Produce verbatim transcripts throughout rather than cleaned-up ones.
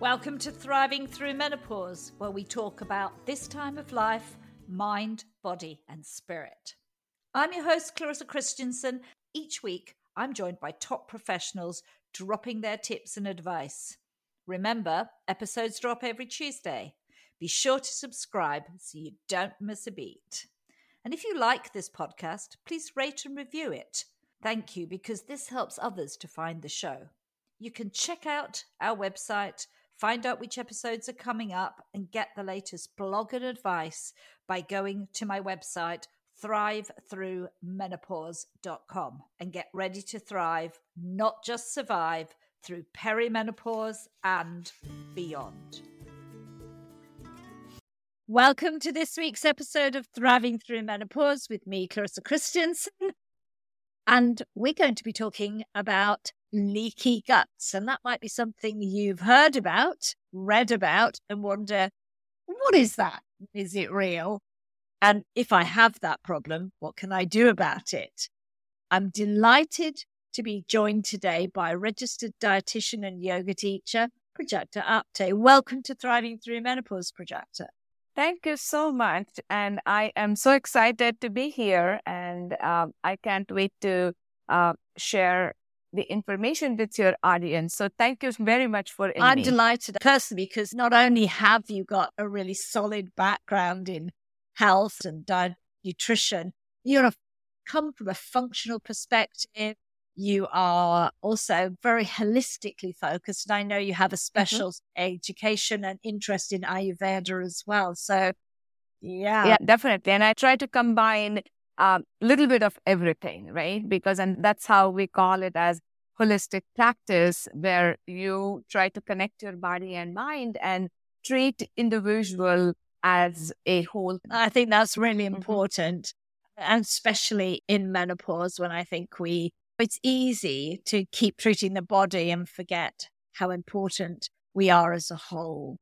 Welcome to Thriving Through Menopause, where we talk about this time of life, mind, body, and spirit. I'm your host, Clarissa Christensen. Each week, I'm joined by top professionals dropping their tips and advice. Remember, episodes drop every Tuesday. Be sure to subscribe so you don't miss a beat. And if you like this podcast, please rate and review it. Thank you, because this helps others to find the show. You can check out our website, find out which episodes are coming up, and get the latest blog and advice by going to my website, Thrive Through Menopause dot com, and get ready to thrive, not just survive, through perimenopause and beyond. Welcome to this week's episode of Thriving Through Menopause with me, Clarissa Christensen. And we're going to be talking about leaky guts. And that might be something you've heard about, read about, and wonder, what is that? Is it real? And if I have that problem, what can I do about it? I'm delighted to be joined today by registered dietitian and yoga teacher, Prajakta Apte. Welcome to Thriving Through Menopause, Prajakta. Thank you so much. And I am so excited to be here. And um, I can't wait to uh, share the information with your audience. So thank you very much for inviting me. I'm delighted personally, because not only have you got a really solid background in health and diet, nutrition, you're a, come from a functional perspective. You are also very holistically focused. And I know you have a special mm-hmm. education and interest in Ayurveda as well. So, yeah. Yeah, definitely. And I try to combine a um, little bit of everything, right? Because, and that's how we call it as holistic practice, where you try to connect your body and mind and treat individual as a whole. I think that's really important. Mm-hmm. And especially in menopause, when I think we It's easy to keep treating the body and forget how important we are as a whole.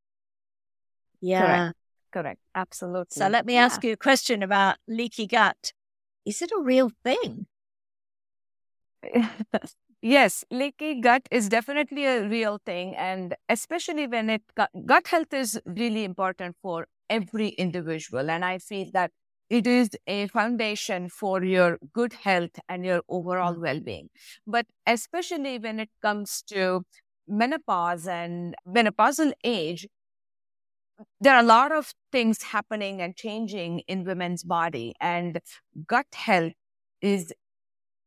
Yeah. Correct. Correct. Absolutely. So let me yeah. ask you a question about leaky gut. Is it a real thing? Yes, leaky gut is definitely a real thing. And especially when it, gut health is really important for every individual. And I feel that it is a foundation for your good health and your overall well-being. But especially when it comes to menopause and menopausal age, there are a lot of things happening and changing in women's body. And gut health is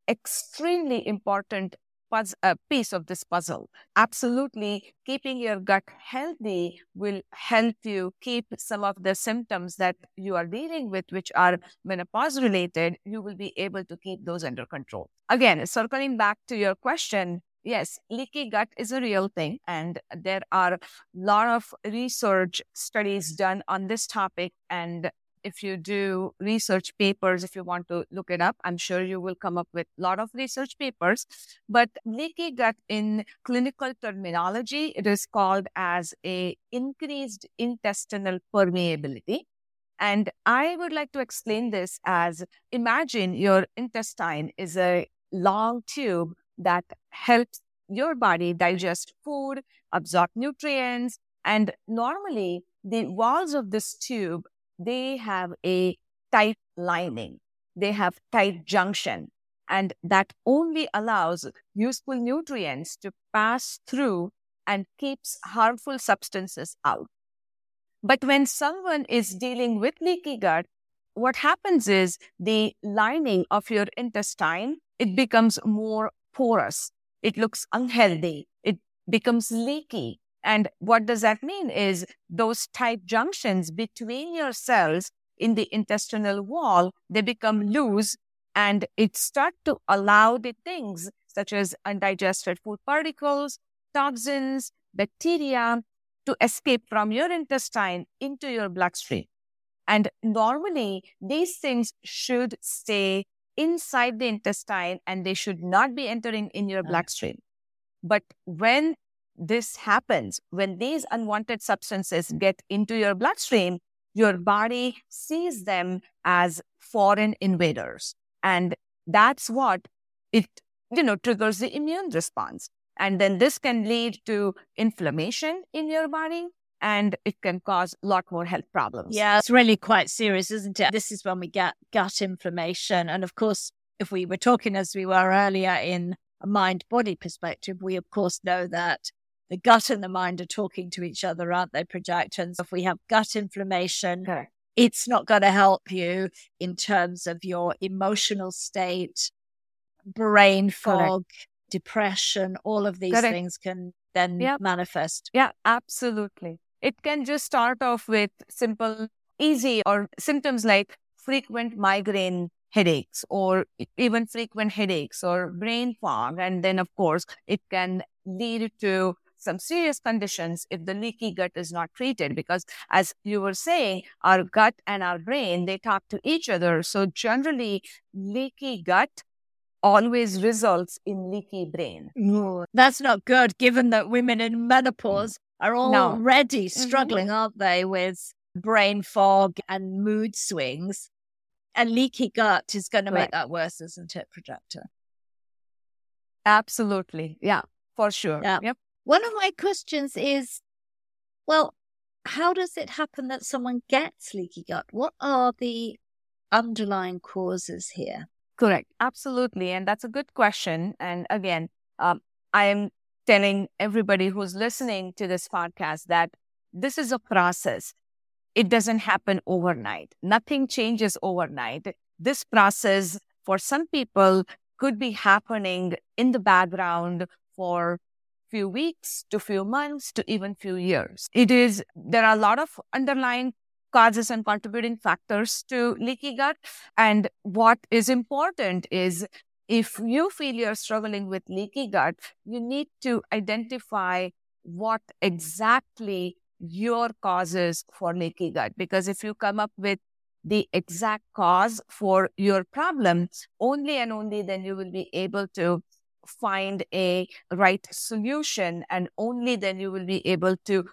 extremely important a piece of this puzzle. Absolutely, keeping your gut healthy will help you keep some of the symptoms that you are dealing with, which are menopause related. You will be able to keep those under control. Again, circling back to your question, yes, leaky gut is a real thing, and there are a lot of research studies done on this topic. And if you do research papers, if you want to look it up, I'm sure you will come up with a lot of research papers. But leaky gut, in clinical terminology, it is called as a increased intestinal permeability. And I would like to explain this as, imagine your intestine is a long tube that helps your body digest food, absorb nutrients. And normally the walls of this tube, they have a tight lining, they have tight junction, and that only allows useful nutrients to pass through and keeps harmful substances out. But when someone is dealing with leaky gut, what happens is the lining of your intestine, it becomes more porous, it looks unhealthy, it becomes leaky. And what does that mean is those tight junctions between your cells in the intestinal wall, they become loose, and it starts to allow the things such as undigested food particles, toxins, bacteria to escape from your intestine into your bloodstream. And normally these things should stay inside the intestine and they should not be entering in your bloodstream. But when this happens, when these unwanted substances get into your bloodstream, your body sees them as foreign invaders. And that's what it, you know, triggers the immune response. And then this can lead to inflammation in your body, and it can cause a lot more health problems. Yeah, it's really quite serious, isn't it? This is when we get gut inflammation. And of course, if we were talking as we were earlier in a mind-body perspective, we of course know that the gut and the mind are talking to each other, aren't they, Prajakta? And so if we have gut inflammation, okay. It's not going to help you in terms of your emotional state, brain fog, Correct. Depression, all of these Correct. Things can then yeah. manifest. Yeah, absolutely. It can just start off with simple, easy or symptoms like frequent migraine headaches or even frequent headaches or brain fog. And then, of course, it can lead to some serious conditions if the leaky gut is not treated, because as you were saying, our gut and our brain, they talk to each other. So generally, leaky gut always results in leaky brain. Ooh, that's not good, given that women in menopause are already no. struggling, mm-hmm. aren't they, with brain fog and mood swings. A leaky gut is going to make right. that worse, isn't it, Prajakta? Absolutely. Yeah, for sure. Yeah. Yep. One of my questions is, well, how does it happen that someone gets leaky gut? What are the underlying causes here? Correct. Absolutely. And that's a good question. And again, um, I am telling everybody who's listening to this podcast that this is a process. It doesn't happen overnight. Nothing changes overnight. This process for some people could be happening in the background for few weeks to few months to even few years. It is, there are a lot of underlying causes and contributing factors to leaky gut. And what is important is if you feel you're struggling with leaky gut, you need to identify what exactly your causes for leaky gut. Because if you come up with the exact cause for your problem, only and only then you will be able to find a right solution, and only then you will be able to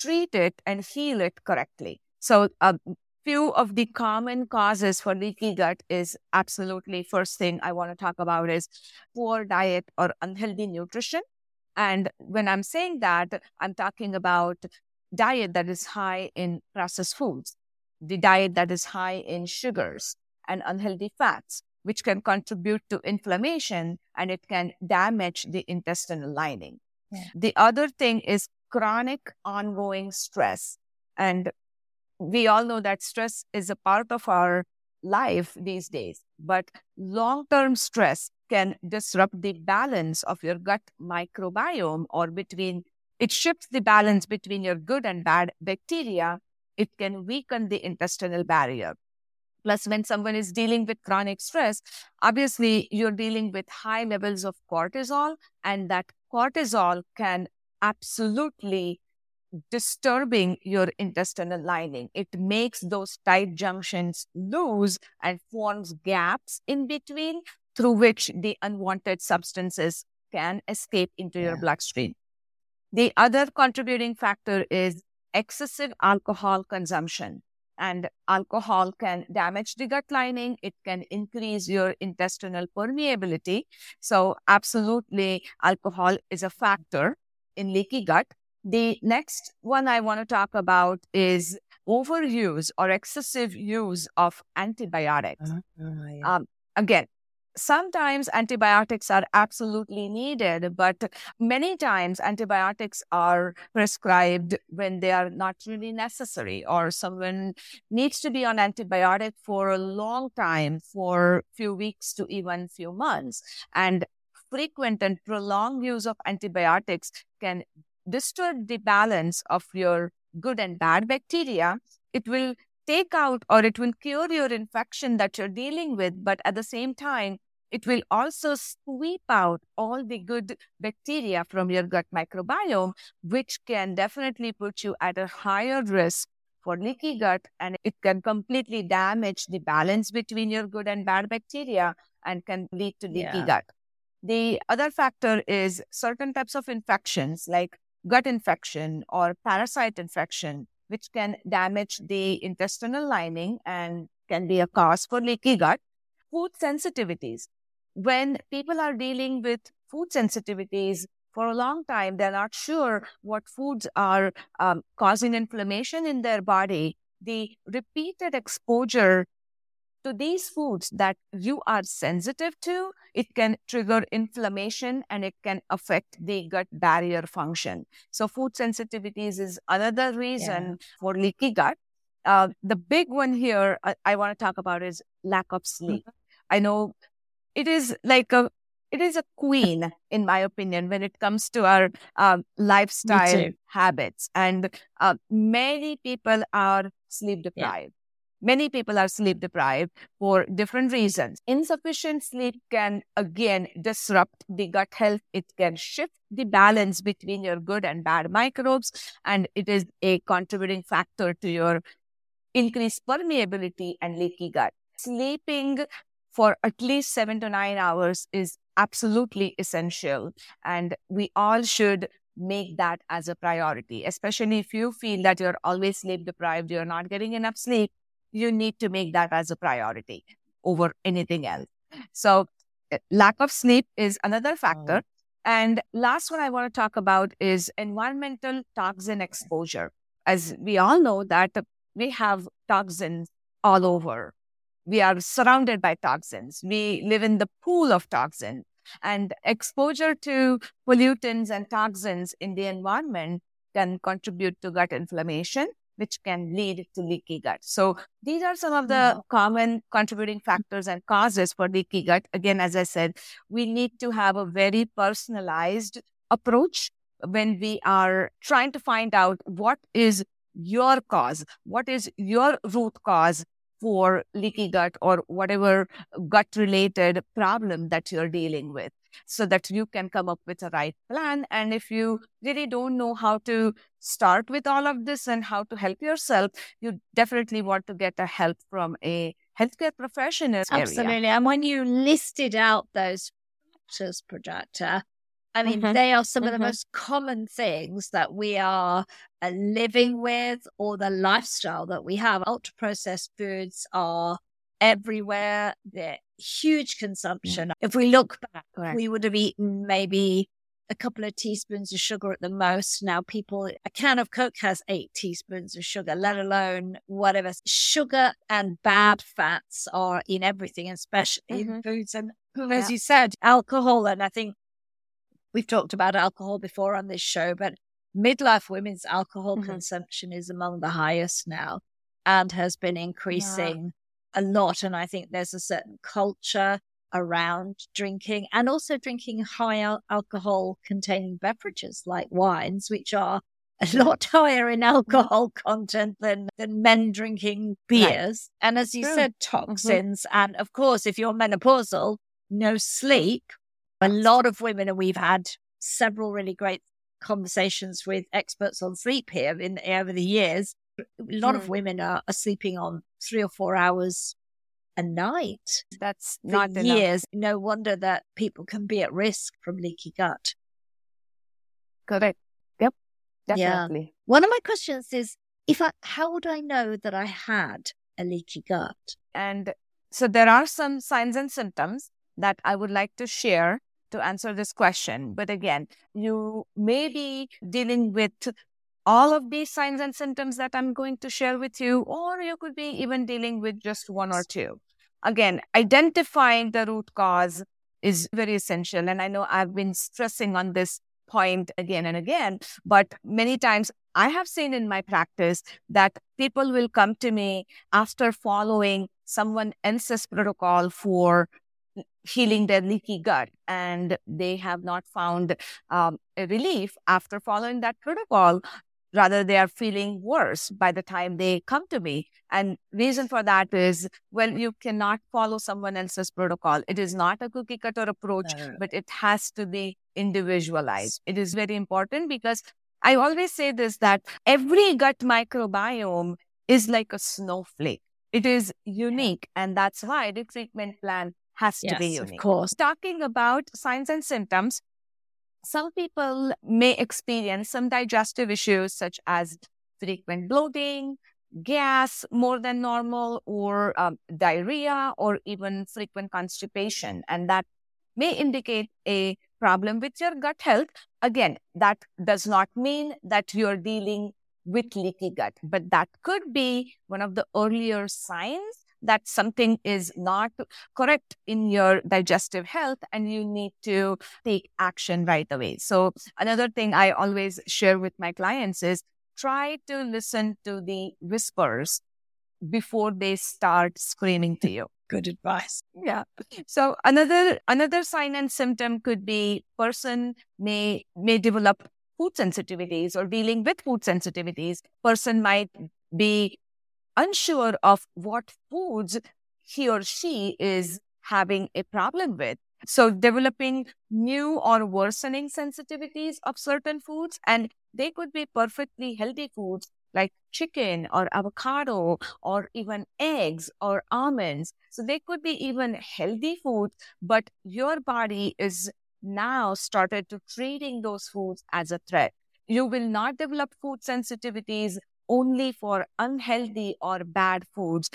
treat it and heal it correctly. So a few of the common causes for leaky gut is absolutely first thing I want to talk about is poor diet or unhealthy nutrition. And when I'm saying that, I'm talking about diet that is high in processed foods, the diet that is high in sugars and unhealthy fats, which can contribute to inflammation and it can damage the intestinal lining. Yeah. The other thing is chronic ongoing stress. And we all know that stress is a part of our life these days, but long-term stress can disrupt the balance of your gut microbiome or between, it shifts the balance between your good and bad bacteria. It can weaken the intestinal barrier. Plus, when someone is dealing with chronic stress, obviously you're dealing with high levels of cortisol, and that cortisol can absolutely disturbing your intestinal lining. It makes those tight junctions loose and forms gaps in between through which the unwanted substances can escape into yeah. your bloodstream. The other contributing factor is excessive alcohol consumption. And alcohol can damage the gut lining. It can increase your intestinal permeability. So absolutely, alcohol is a factor in leaky gut. The next one I want to talk about is overuse or excessive use of antibiotics. Uh, oh, yeah. um, again, sometimes antibiotics are absolutely needed, but many times antibiotics are prescribed when they are not really necessary, or someone needs to be on antibiotic for a long time, for few weeks to even few months. And frequent and prolonged use of antibiotics can disturb the balance of your good and bad bacteria. It will take out or it will cure your infection that you're dealing with, but at the same time, it will also sweep out all the good bacteria from your gut microbiome, which can definitely put you at a higher risk for leaky gut, and it can completely damage the balance between your good and bad bacteria and can lead to leaky yeah. gut. The other factor is certain types of infections like gut infection or parasite infection, which can damage the intestinal lining and can be a cause for leaky gut. Food sensitivities. When people are dealing with food sensitivities for a long time, they're not sure what foods are um, causing inflammation in their body. The repeated exposure to these foods that you are sensitive to, it can trigger inflammation and it can affect the gut barrier function. So food sensitivities is another reason yeah. for leaky gut. Uh, the big one here I, I want to talk about is lack of sleep. Mm-hmm. I know it is like a It is a queen, in my opinion, when it comes to our uh, lifestyle habits. And uh, many people are sleep deprived. Yeah. Many people are sleep deprived for different reasons. Insufficient sleep can, again, disrupt the gut health. It can shift the balance between your good and bad microbes. And it is a contributing factor to your increased permeability and leaky gut. Sleeping for at least seven to nine hours is absolutely essential, and we all should make that as a priority, especially if you feel that you're always sleep deprived, you're not getting enough sleep. You need to make that as a priority over anything else. So lack of sleep is another factor. And last one I want to talk about is environmental toxin exposure. As we all know that we have toxins all over. We are surrounded by toxins. We live in the pool of toxins. And exposure to pollutants and toxins in the environment can contribute to gut inflammation, which can lead to leaky gut. So these are some of the common contributing factors and causes for leaky gut. Again, as I said, we need to have a very personalized approach when we are trying to find out what is your cause, what is your root cause for leaky gut or whatever gut-related problem that you're dealing with, so that you can come up with a right plan. And if you really don't know how to start with all of this and how to help yourself, you definitely want to get the help from a healthcare professional. Absolutely. Area. And when you listed out those factors, Prajakta, I mean, mm-hmm. they are some mm-hmm. of the most common things that we are uh, living with, or the lifestyle that we have. Ultra-processed foods are everywhere. They're huge consumption. Yeah. If we look back, Correct. we would have eaten maybe a couple of teaspoons of sugar at the most. Now people, a can of Coke has eight teaspoons of sugar, let alone whatever. Sugar and bad fats are in everything, especially mm-hmm. in foods. And as yeah. you said, alcohol, and I think, we've talked about alcohol before on this show, but midlife women's alcohol mm-hmm. consumption is among the highest now and has been increasing yeah. a lot. And I think there's a certain culture around drinking, and also drinking high alcohol-containing beverages like wines, which are a lot higher in alcohol content than, than men drinking beers. Right. And as you True. said, toxins. Mm-hmm. And of course, if you're menopausal, no sleep. A lot of women, and we've had several really great conversations with experts on sleep here in over the years. A lot mm. of women are, are sleeping on three or four hours a night. That's not enough. Years. No wonder that people can be at risk from leaky gut. Correct. Yep. Definitely. Yeah. One of my questions is: if I, how would I know that I had a leaky gut? And so there are some signs and symptoms that I would like to share to answer this question. But again, you may be dealing with all of these signs and symptoms that I'm going to share with you, or you could be even dealing with just one or two. Again, identifying the root cause is very essential. And I know I've been stressing on this point again and again, but many times I have seen in my practice that people will come to me after following someone else's protocol for healing their leaky gut, and they have not found um, a relief after following that protocol. Rather, they are feeling worse by the time they come to me. And reason for that is, well, you cannot follow someone else's protocol. It is not a cookie cutter approach, no. but it has to be individualized. It is very important, because I always say this, that every gut microbiome is like a snowflake. It is unique, and that's why the treatment plan has yes, to be unique. Of course. Talking about signs and symptoms, some people may experience some digestive issues such as frequent bloating, gas more than normal, or um, diarrhea, or even frequent constipation. And that may indicate a problem with your gut health. Again, that does not mean that you're dealing with leaky gut, but that could be one of the earlier signs that something is not correct in your digestive health and you need to take action right away. So another thing I always share with my clients is try to listen to the whispers before they start screaming to you. Good advice. Yeah. So another another sign and symptom could be person may may develop food sensitivities or dealing with food sensitivities. Person might be unsure of what foods he or she is having a problem with. So developing new or worsening sensitivities of certain foods, and they could be perfectly healthy foods like chicken or avocado or even eggs or almonds. So they could be even healthy foods, but your body is now started to treating those foods as a threat. You will not develop food sensitivities only for unhealthy or bad foods.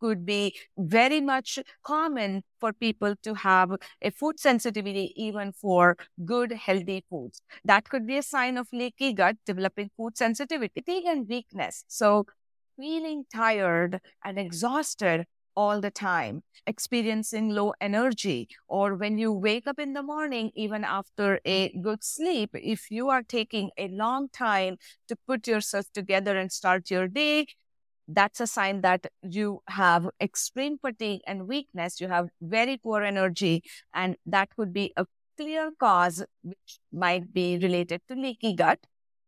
Could be very much common for people to have a food sensitivity even for good, healthy foods. That could be a sign of leaky gut, developing food sensitivity and weakness. So feeling tired and exhausted all the time, experiencing low energy, or when you wake up in the morning, even after a good sleep, if you are taking a long time to put yourself together and start your day, that's a sign that you have extreme fatigue and weakness. You have very poor energy, and that could be a clear cause which might be related to leaky gut.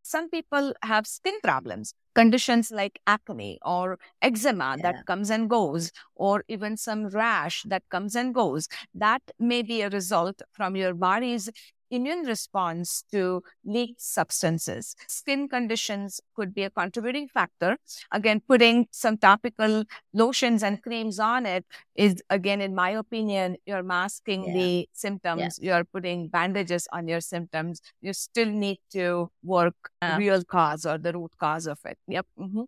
Some people have skin problems, conditions like acne or eczema yeah. that comes and goes, or even some rash that comes and goes. That may be a result from your body's immune response to leaked substances. Skin conditions could be a contributing factor. Again, putting some topical lotions and creams on it is, again, in my opinion, you're masking yeah. the symptoms. Yeah. You're putting bandages on your symptoms. You still need to work yeah. real cause or the root cause of it. Yep. Mm-hmm.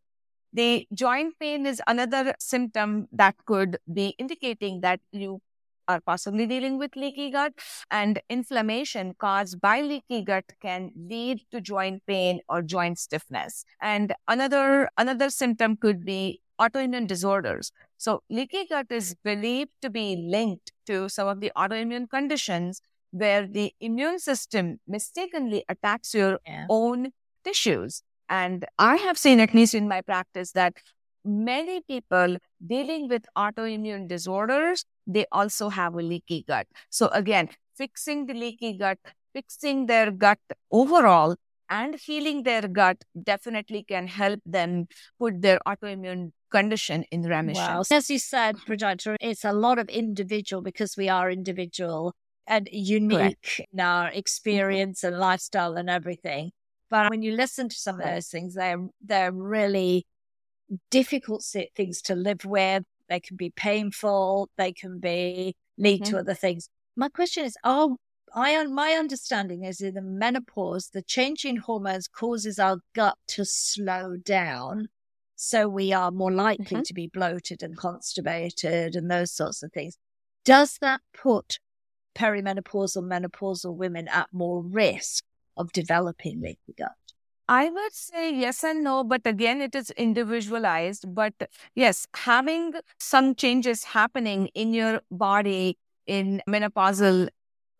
The joint pain is another symptom that could be indicating that you are possibly dealing with leaky gut, and inflammation caused by leaky gut can lead to joint pain or joint stiffness. And another another symptom could be autoimmune disorders. So leaky gut is believed to be linked to some of the autoimmune conditions where the immune system mistakenly attacks your yeah. own tissues. And I have seen, at least in my practice, that many people dealing with autoimmune disorders, they also have a leaky gut. So again, fixing the leaky gut, fixing their gut overall and healing their gut definitely can help them put their autoimmune condition in remission. Wow. As you said, Prajakta, it's a lot of individual because we are individual and unique Correct. In our experience and lifestyle and everything. But when you listen to some of those things, they're, they're really difficult things to live with. They can be painful. They can be lead mm-hmm. to other things. My question is, oh, I my understanding is in the menopause, the change in hormones causes our gut to slow down, so we are more likely mm-hmm. to be bloated and constipated and those sorts of things. Does that put perimenopausal, menopausal women at more risk of developing leaky gut? I would say yes and no, but again, it is individualized. But yes, having some changes happening in your body in menopausal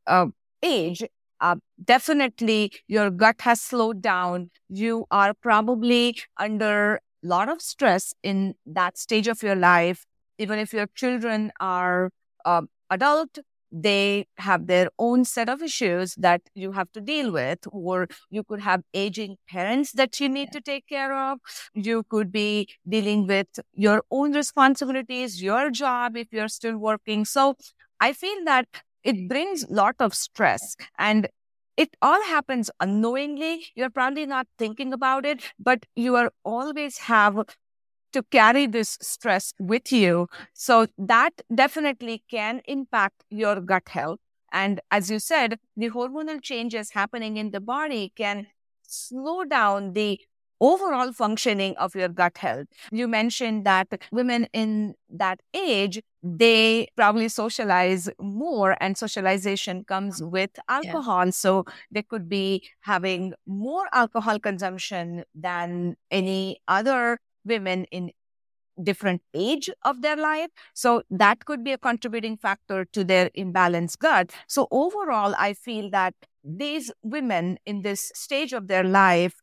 uh, age, uh, definitely your gut has slowed down. You are probably under a lot of stress in that stage of your life. Even if your children are uh, adult, they have their own set of issues that you have to deal with, or you could have aging parents that you need yeah. to take care of. You could be dealing with your own responsibilities, your job if you're still working. So I feel that it brings a lot of stress and it all happens unknowingly. You're probably not thinking about it, but you are always have to carry this stress with you. So that definitely can impact your gut health. And as you said, the hormonal changes happening in the body can slow down the overall functioning of your gut health. You mentioned that women in that age, they probably socialize more, and socialization comes with alcohol. Yeah. So they could be having more alcohol consumption than any other women in different age of their life. So that could be a contributing factor to their imbalanced gut. So overall, I feel that these women in this stage of their life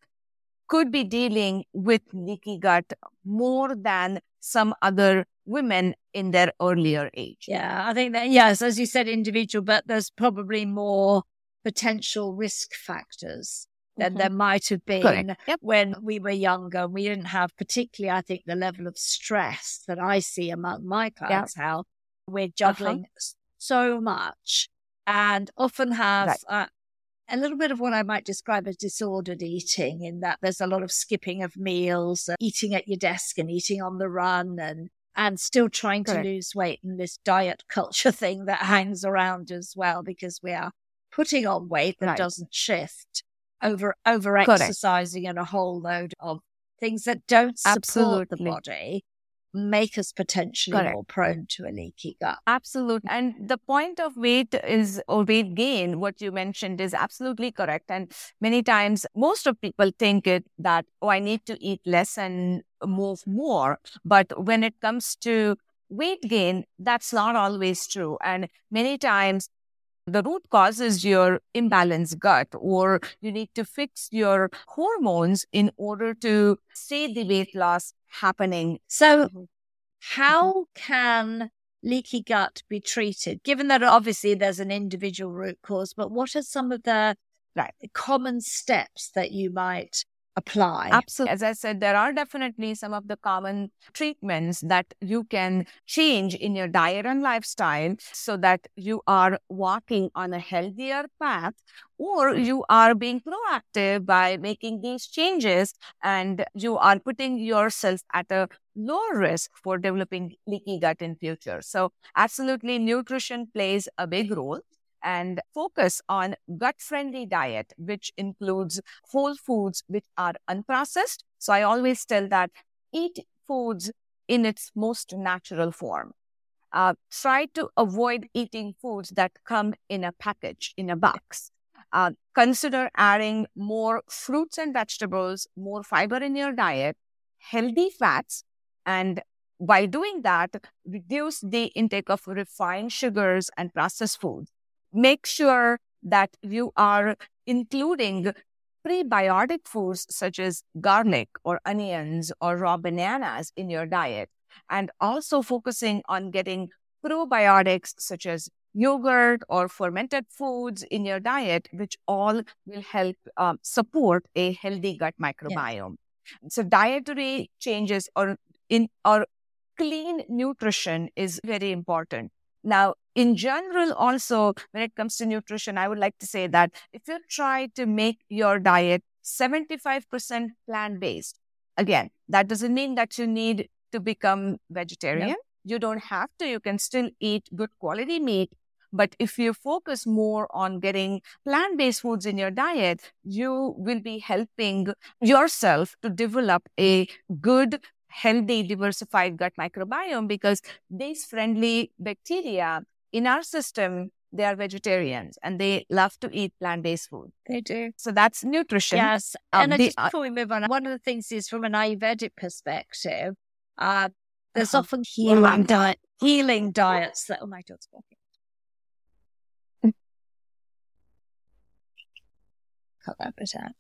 could be dealing with leaky gut more than some other women in their earlier age. Yeah, I think that, yes, as you said, individual, but there's probably more potential risk factors than mm-hmm. there might have been yep. when we were younger. And we didn't have particularly, I think, the level of stress that I see among my clients, yep. how we're juggling uh-huh. so much and often have... Right. Uh, a little bit of what I might describe as disordered eating, in that there's a lot of skipping of meals, uh, eating at your desk and eating on the run, and and still trying Correct. to lose weight, and this diet culture thing that hangs around as well, because we are putting on weight that right. doesn't shift, over over exercising and a whole load of things that don't Absolutely. support the body, make us potentially Correct. more prone to a leaky gut. Absolutely. And the point of weight is, or weight gain, what you mentioned is absolutely correct. And many times, most of people think it that, oh, I need to eat less and move more. But when it comes to weight gain, that's not always true. And many times, the root cause is your imbalanced gut, or you need to fix your hormones in order to see the weight loss happening. So mm-hmm. how can leaky gut be treated? Given that obviously there's an individual root cause, but what are some of the right. common steps that you might apply? Absolutely. As I said, there are definitely some of the common treatments that you can change in your diet and lifestyle so that you are walking on a healthier path, or you are being proactive by making these changes and you are putting yourself at a lower risk for developing leaky gut in future. So absolutely, nutrition plays a big role. And focus on gut-friendly diet, which includes whole foods which are unprocessed. So I always tell that eat foods in its most natural form. Uh, try to avoid eating foods that come in a package, in a box. Uh, consider adding more fruits and vegetables, more fiber in your diet, healthy fats, and by doing that, reduce the intake of refined sugars and processed foods. Make sure that you are including prebiotic foods such as garlic or onions or raw bananas in your diet, and also focusing on getting probiotics such as yogurt or fermented foods in your diet, which all will help um, support a healthy gut microbiome. Yeah. So dietary changes or in or clean nutrition is very important. Now, in general, also, when it comes to nutrition, I would like to say that if you try to make your diet seventy-five percent plant-based, again, that doesn't mean that you need to become vegetarian. No. You don't have to. You can still eat good quality meat. But if you focus more on getting plant-based foods in your diet, you will be helping yourself to develop a good, healthy, diversified gut microbiome, because these friendly bacteria in our system, they are vegetarians and they love to eat plant-based food. They do. So that's nutrition. Yes. Um, and the, just before we move on, one of the things is, from an Ayurvedic perspective, uh, there's uh-huh. often healing, yeah. diet, healing diets that, oh, my dog's barking. Cut that bit out.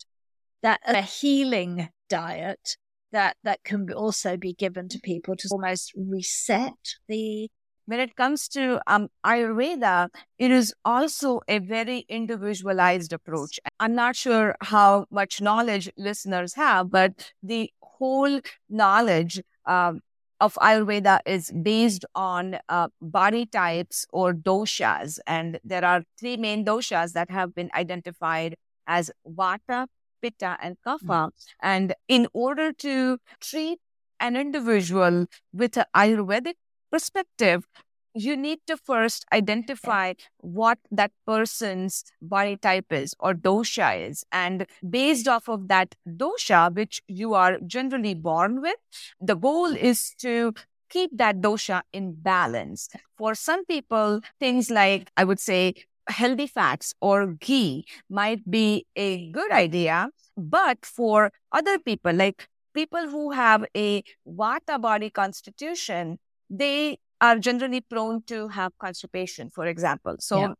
That a healing diet that that can also be given to people to almost reset the... When it comes to um, Ayurveda, it is also a very individualized approach. I'm not sure how much knowledge listeners have, but the whole knowledge um, of Ayurveda is based on uh, body types or doshas. And there are three main doshas that have been identified as Vata, Pitta and Kapha. And in order to treat an individual with an Ayurvedic perspective, you need to first identify what that person's body type is or dosha is. And based off of that dosha, which you are generally born with, the goal is to keep that dosha in balance. For some people, things like, I would say, healthy fats or ghee might be a good idea. But for other people, like people who have a vata body constitution, they are generally prone to have constipation, for example. So yeah.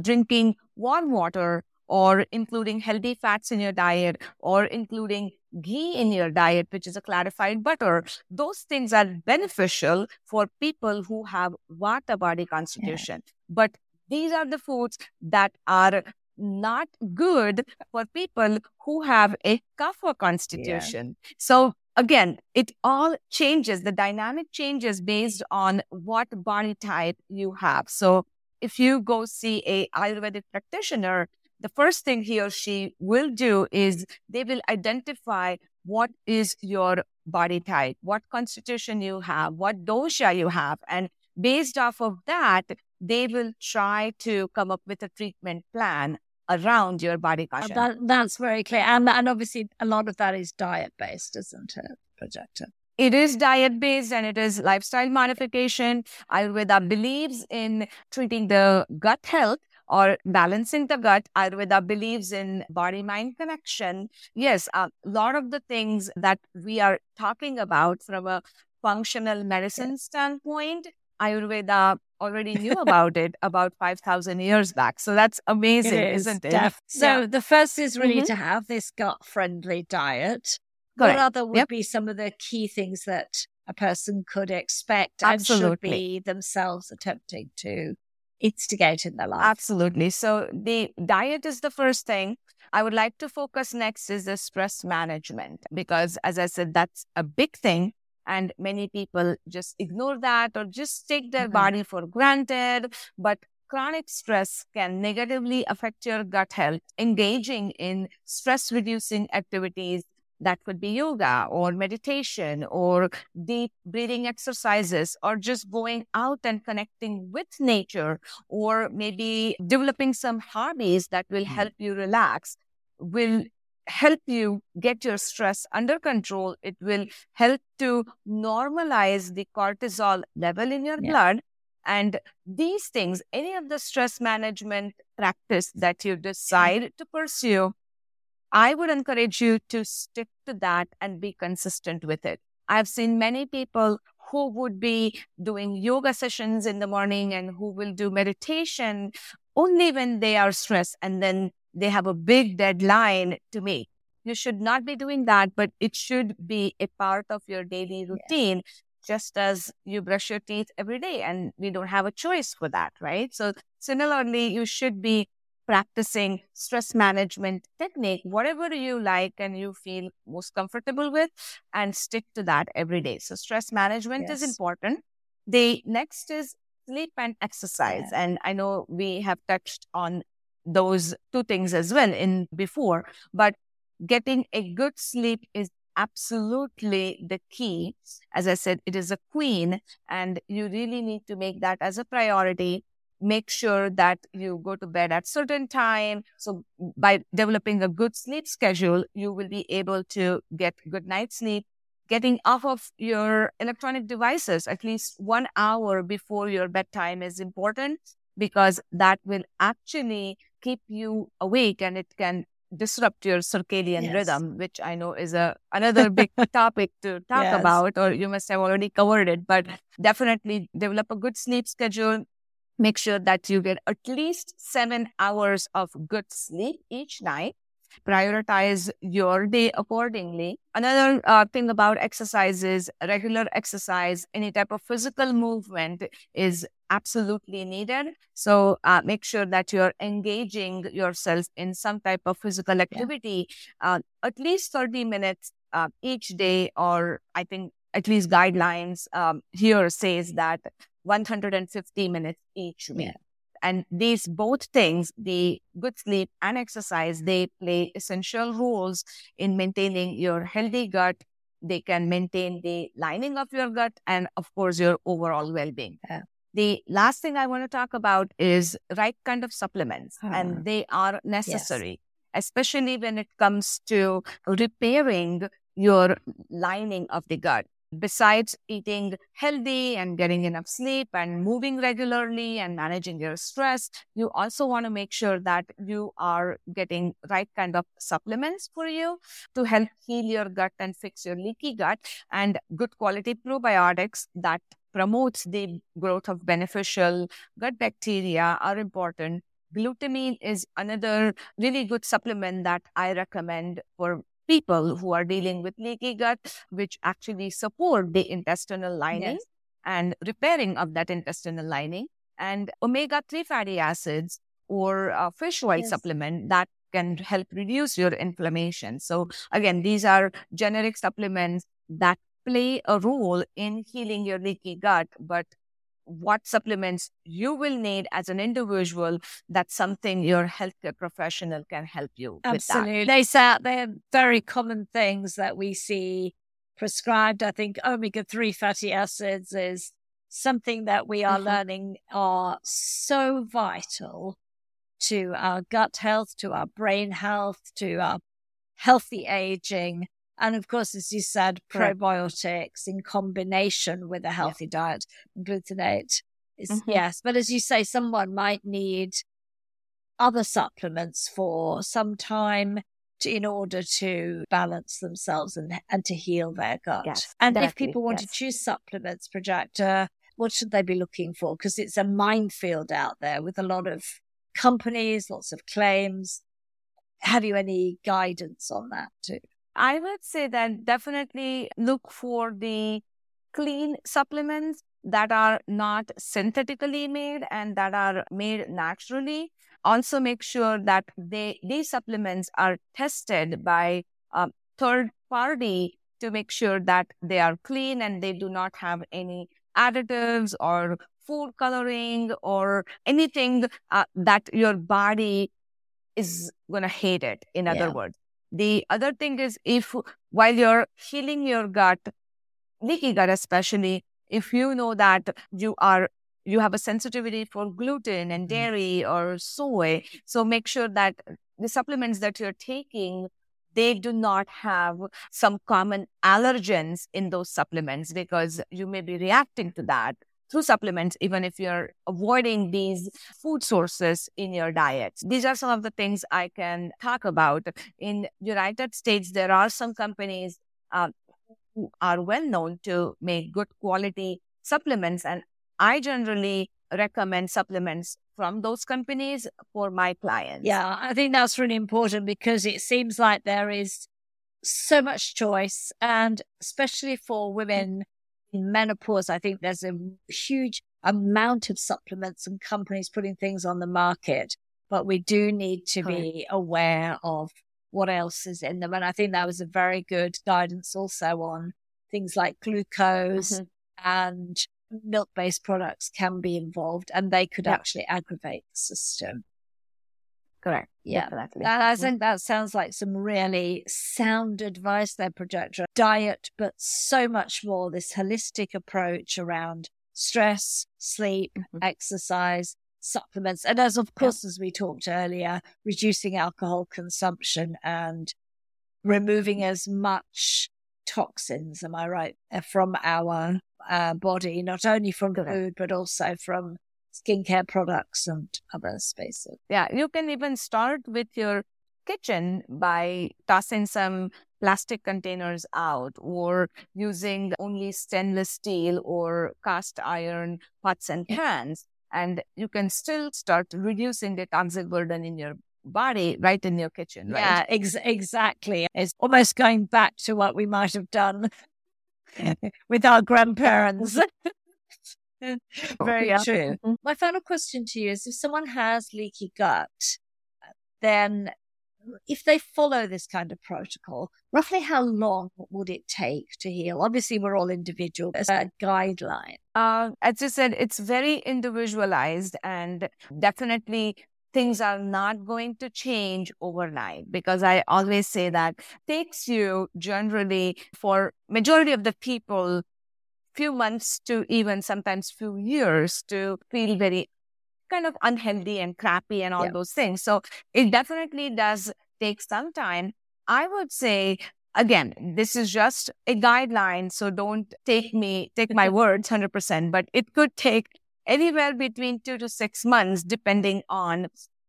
drinking warm water or including healthy fats in your diet or including ghee in your diet, which is a clarified butter, those things are beneficial for people who have vata body constitution. Yeah. But these are the foods that are not good for people who have a kapha constitution. Yeah. So again, it all changes. The dynamic changes based on what body type you have. So if you go see a Ayurvedic practitioner, the first thing he or she will do is they will identify what is your body type, what constitution you have, what dosha you have. And based off of that, they will try to come up with a treatment plan around your body condition. That, that's very clear. And, and obviously, a lot of that is diet-based, isn't it, Prajakta? It is diet-based and it is lifestyle modification. Ayurveda believes in treating the gut health or balancing the gut. Ayurveda believes in body-mind connection. Yes, a lot of the things that we are talking about from a functional medicine yes. standpoint, Ayurveda already knew about it about five thousand years back. So that's amazing, it is, isn't it? Def- so yeah. the first is really mm-hmm. to have this gut-friendly diet. Correct. What other would yep. be some of the key things that a person could expect Absolutely. and should be themselves attempting to instigate in their life? Absolutely. So the diet is the first thing. I would like to focus next is the stress management, because as I said, that's a big thing. And many people just ignore that or just take their mm-hmm. body for granted. But chronic stress can negatively affect your gut health. Engaging in stress-reducing activities, that could be yoga or meditation or deep breathing exercises or just going out and connecting with nature or maybe developing some hobbies that will mm-hmm. help you relax, will help you get your stress under control. It will help to normalize the cortisol level in your yeah. blood. And these things, any of the stress management practice that you decide to pursue, I would encourage you to stick to that and be consistent with it. I've seen many people who would be doing yoga sessions in the morning and who will do meditation only when they are stressed, and then they have a big deadline to meet. You should not be doing that, but it should be a part of your daily routine, yes. just as you brush your teeth every day, and we don't have a choice for that, right? So similarly, you should be practicing stress management technique, whatever you like and you feel most comfortable with, and stick to that every day. So stress management yes. is important. The next is sleep and exercise. Yeah. And I know we have touched on those two things as well in before, but getting a good sleep is absolutely the key. As I said, it is a queen, and you really need to make that as a priority. Make sure that you go to bed at certain time. So by developing a good sleep schedule, you will be able to get good night's sleep. Getting off of your electronic devices at least one hour before your bedtime is important, because that will actually keep you awake and it can disrupt your circadian yes. rhythm, which I know is a another big topic to talk yes. about, or you must have already covered it. But definitely develop a good sleep schedule. Make sure that you get at least seven hours of good sleep each night. Prioritize your day accordingly. Another uh, thing about exercise is regular exercise. Any type of physical movement is absolutely needed. So uh, make sure that you're engaging yourself in some type of physical activity, yeah. uh, at least thirty minutes uh, each day, or I think at least guidelines um, here says that one hundred fifty minutes each week. Yeah. And these both things, the good sleep and exercise, they play essential roles in maintaining your healthy gut. They can maintain the lining of your gut and, of course, your overall well-being. Yeah. The last thing I want to talk about is right kind of supplements, huh. and they are necessary, yes. especially when it comes to repairing your lining of the gut. Besides eating healthy and getting enough sleep and moving regularly and managing your stress, you also want to make sure that you are getting right kind of supplements for you to help heal your gut and fix your leaky gut, and good quality probiotics that promotes the growth of beneficial gut bacteria are important. Glutamine is another really good supplement that I recommend for people who are dealing with leaky gut, which actually support the intestinal lining yes. and repairing of that intestinal lining. And omega three fatty acids or a fish oil yes. supplement that can help reduce your inflammation. So again, these are generic supplements that play a role in healing your leaky gut, but what supplements you will need as an individual, that's something your healthcare professional can help you Absolutely. With. Absolutely. They're very common things that we see prescribed. I think omega three fatty acids is something that we are mm-hmm. learning are so vital to our gut health, to our brain health, to our healthy aging. And of course, as you said, probiotics in combination with a healthy yeah. diet, glutamate is mm-hmm. yes. But as you say, someone might need other supplements for some time to, in order to balance themselves and, and to heal their gut. Yes, and definitely. If people want yes. to choose supplements, Prajakta, what should they be looking for? Because it's a minefield out there with a lot of companies, lots of claims. Have you any guidance on that too? I would say that definitely look for the clean supplements that are not synthetically made and that are made naturally. Also make sure that they, these supplements are tested by a third party to make sure that they are clean and they do not have any additives or food coloring or anything uh, that your body is going to hate it, in yeah. other words. The other thing is, if while you're healing your gut, leaky gut especially, if you know that you are you have a sensitivity for gluten and dairy or soy, so make sure that the supplements that you're taking, they do not have some common allergens in those supplements, because you may be reacting to that through supplements, even if you're avoiding these food sources in your diet. These are some of the things I can talk about. In the United States, there are some companies uh, who are well known to make good quality supplements, and I generally recommend supplements from those companies for my clients. Yeah, I think that's really important, because it seems like there is so much choice, and especially for women in menopause, I think there's a huge amount of supplements and companies putting things on the market, but we do need to Correct. Be aware of what else is in them. And I think that was a very good guidance also on things like glucose mm-hmm. and milk-based products can be involved, and they could yeah. actually aggravate the system. Correct. Yeah. Definitely. And I think that sounds like some really sound advice there, Prajakta. Diet, but so much more, this holistic approach around stress, sleep, mm-hmm. exercise, supplements. And as of course, yeah. as we talked earlier, reducing alcohol consumption and removing as much toxins, am I right, from our uh, body, not only from Correct. Food, but also from skincare products and other spaces. Yeah, you can even start with your kitchen by tossing some plastic containers out or using only stainless steel or cast iron pots and pans. And you can still start reducing the toxic burden in your body right in your kitchen, right? Yeah, ex- exactly. It's almost going back to what we might have done with our grandparents. Very yeah. true. Mm-hmm. My final question to you is, if someone has leaky gut, then if they follow this kind of protocol, roughly how long would it take to heal? Obviously, we're all individual, but a guideline. Uh, as you said, it's very individualized, and definitely things are not going to change overnight, because I always say that takes you generally, for majority of the people, few months to even sometimes few years to feel very kind of unhealthy and crappy and all yeah. those things. So it definitely does take some time. I would say, again, this is just a guideline, so don't take me, take my words one hundred percent, but it could take anywhere between two to six months, depending on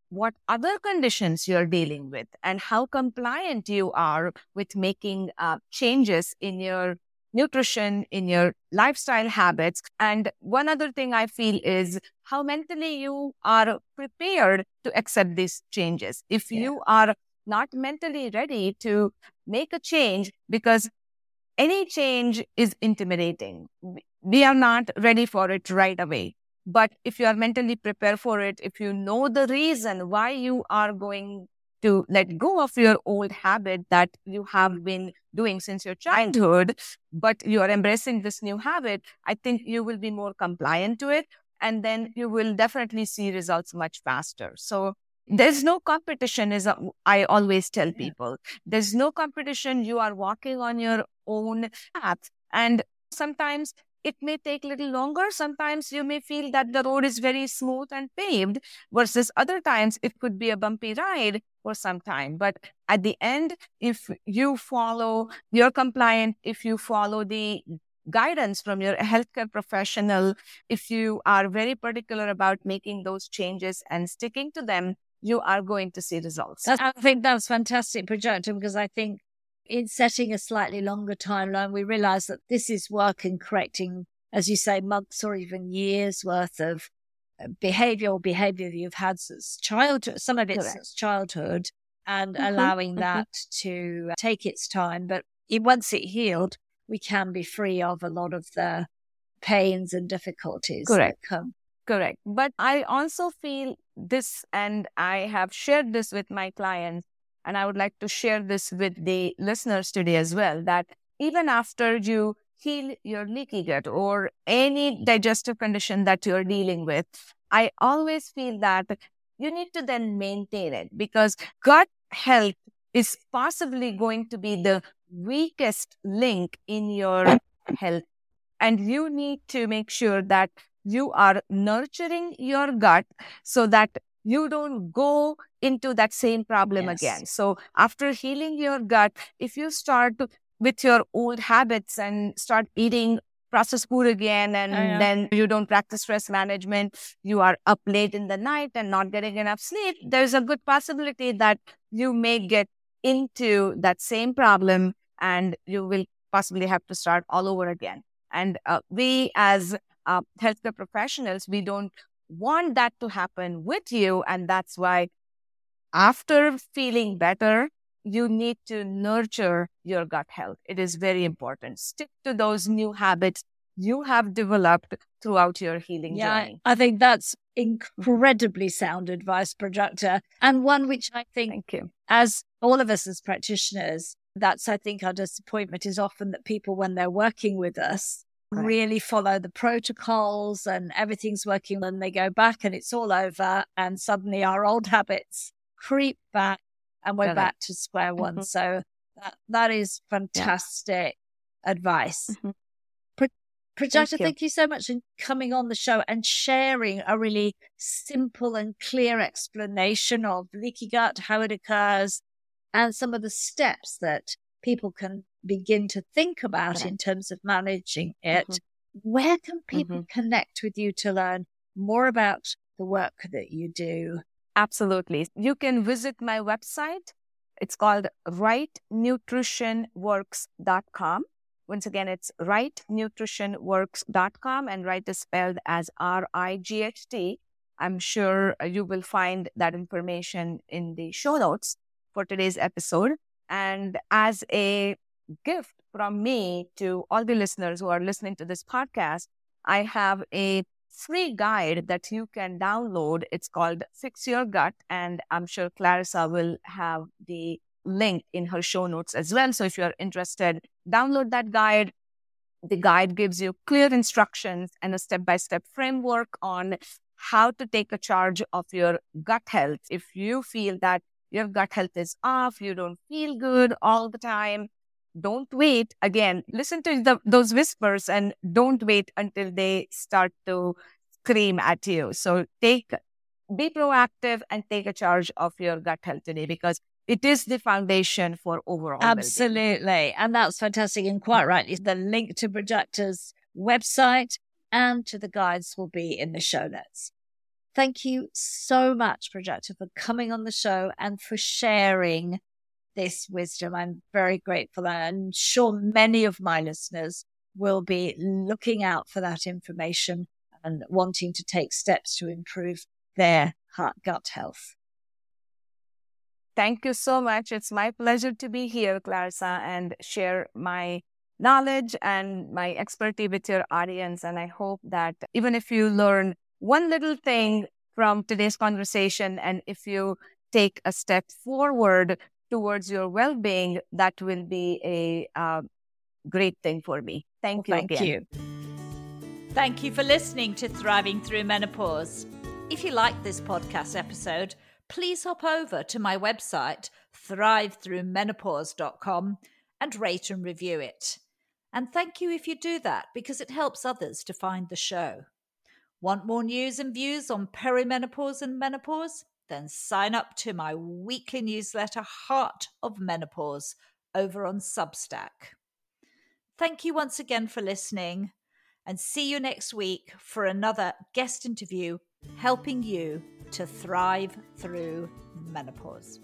what other conditions you're dealing with and how compliant you are with making uh, changes in your nutrition, in your lifestyle habits. And one other thing I feel is how mentally you are prepared to accept these changes. If yeah. you are not mentally ready to make a change, because any change is intimidating. We are not ready for it right away. But if you are mentally prepared for it, if you know the reason why you are going to let go of your old habit that you have been doing since your childhood, but you are embracing this new habit, I think you will be more compliant to it. And then you will definitely see results much faster. So there's no competition, is I always tell people. There's no competition. You are walking on your own path. And sometimes it may take a little longer. Sometimes you may feel that the road is very smooth and paved, versus other times it could be a bumpy ride for some time. But at the end, if you follow, you're compliant, if you follow the guidance from your healthcare professional, if you are very particular about making those changes and sticking to them, you are going to see results. That's, I think that was fantastic, Prajakta, because I think in setting a slightly longer timeline, we realize that this is work in correcting, as you say, months or even years worth of behavior or behavior you've had since childhood, some of it Correct. since childhood, and mm-hmm. allowing that mm-hmm. to take its time. But it, once it healed, we can be free of a lot of the pains and difficulties Correct. that come. Correct. But I also feel this, and I have shared this with my clients, and I would like to share this with the listeners today as well, that even after you heal your leaky gut or any digestive condition that you're dealing with, I always feel that you need to then maintain it, because gut health is possibly going to be the weakest link in your health. And you need to make sure that you are nurturing your gut so that you don't go into that same problem yes. again. So after healing your gut, if you start with your old habits and start eating processed food again, and oh, yeah. then you don't practice stress management, you are up late in the night and not getting enough sleep, there's a good possibility that you may get into that same problem and you will possibly have to start all over again. And uh, we as uh, healthcare professionals, we don't want that to happen with you. And that's why after feeling better, you need to nurture your gut health. It is very important. Stick to those new habits you have developed throughout your healing yeah, journey. I think that's incredibly sound advice, Prajakta, and one which I think Thank you. as all of us as practitioners, that's, I think, our disappointment is often that people, when they're working with us, Correct. really follow the protocols and everything's working, when they go back and it's all over, and suddenly our old habits creep back and we're Correct. back to square one. Mm-hmm. So that, that is fantastic yeah. advice. Mm-hmm. Prajakta, thank, thank you so much for coming on the show and sharing a really simple and clear explanation of leaky gut, how it occurs, and some of the steps that people can begin to think about right. in terms of managing it. Mm-hmm. Where can people mm-hmm. connect with you to learn more about the work that you do? Absolutely. You can visit my website. It's called right nutrition works dot com. Once again, it's right nutrition works dot com, and right is spelled as R I G H T. I'm sure you will find that information in the show notes for today's episode. And as a gift from me to all the listeners who are listening to this podcast, I have a free guide that you can download. It's called Fix Your Gut, and I'm sure Clarissa will have the link in her show notes as well. So if you're interested, download that guide. The guide gives you clear instructions and a step-by-step framework on how to take a charge of your gut health. If you feel that your gut health is off, you don't feel good all the time, don't wait. Again, listen to the, those whispers and don't wait until they start to scream at you. So take, be proactive and take a charge of your gut health today, because it is the foundation for overall Absolutely. Building. And that's fantastic. And quite right. The link to Prajakta's website and to the guides will be in the show notes. Thank you so much, Prajakta, for coming on the show and for sharing this wisdom. I'm very grateful. I'm sure many of my listeners will be looking out for that information and wanting to take steps to improve their heart gut health. Thank you so much. It's my pleasure to be here, Clarissa, and share my knowledge and my expertise with your audience. And I hope that even if you learn one little thing from today's conversation, and if you take a step forward towards your well-being, that will be a uh, great thing for me. Thank you. Thank again. you. Thank you for listening to Thriving Through Menopause. If you liked this podcast episode, please hop over to my website, thrive through menopause dot com, and rate and review it. And thank you if you do that, because it helps others to find the show. Want more news and views on perimenopause and menopause? Then sign up to my weekly newsletter, Heart of Menopause, over on Substack. Thank you once again for listening, and see you next week for another guest interview helping you to thrive through menopause.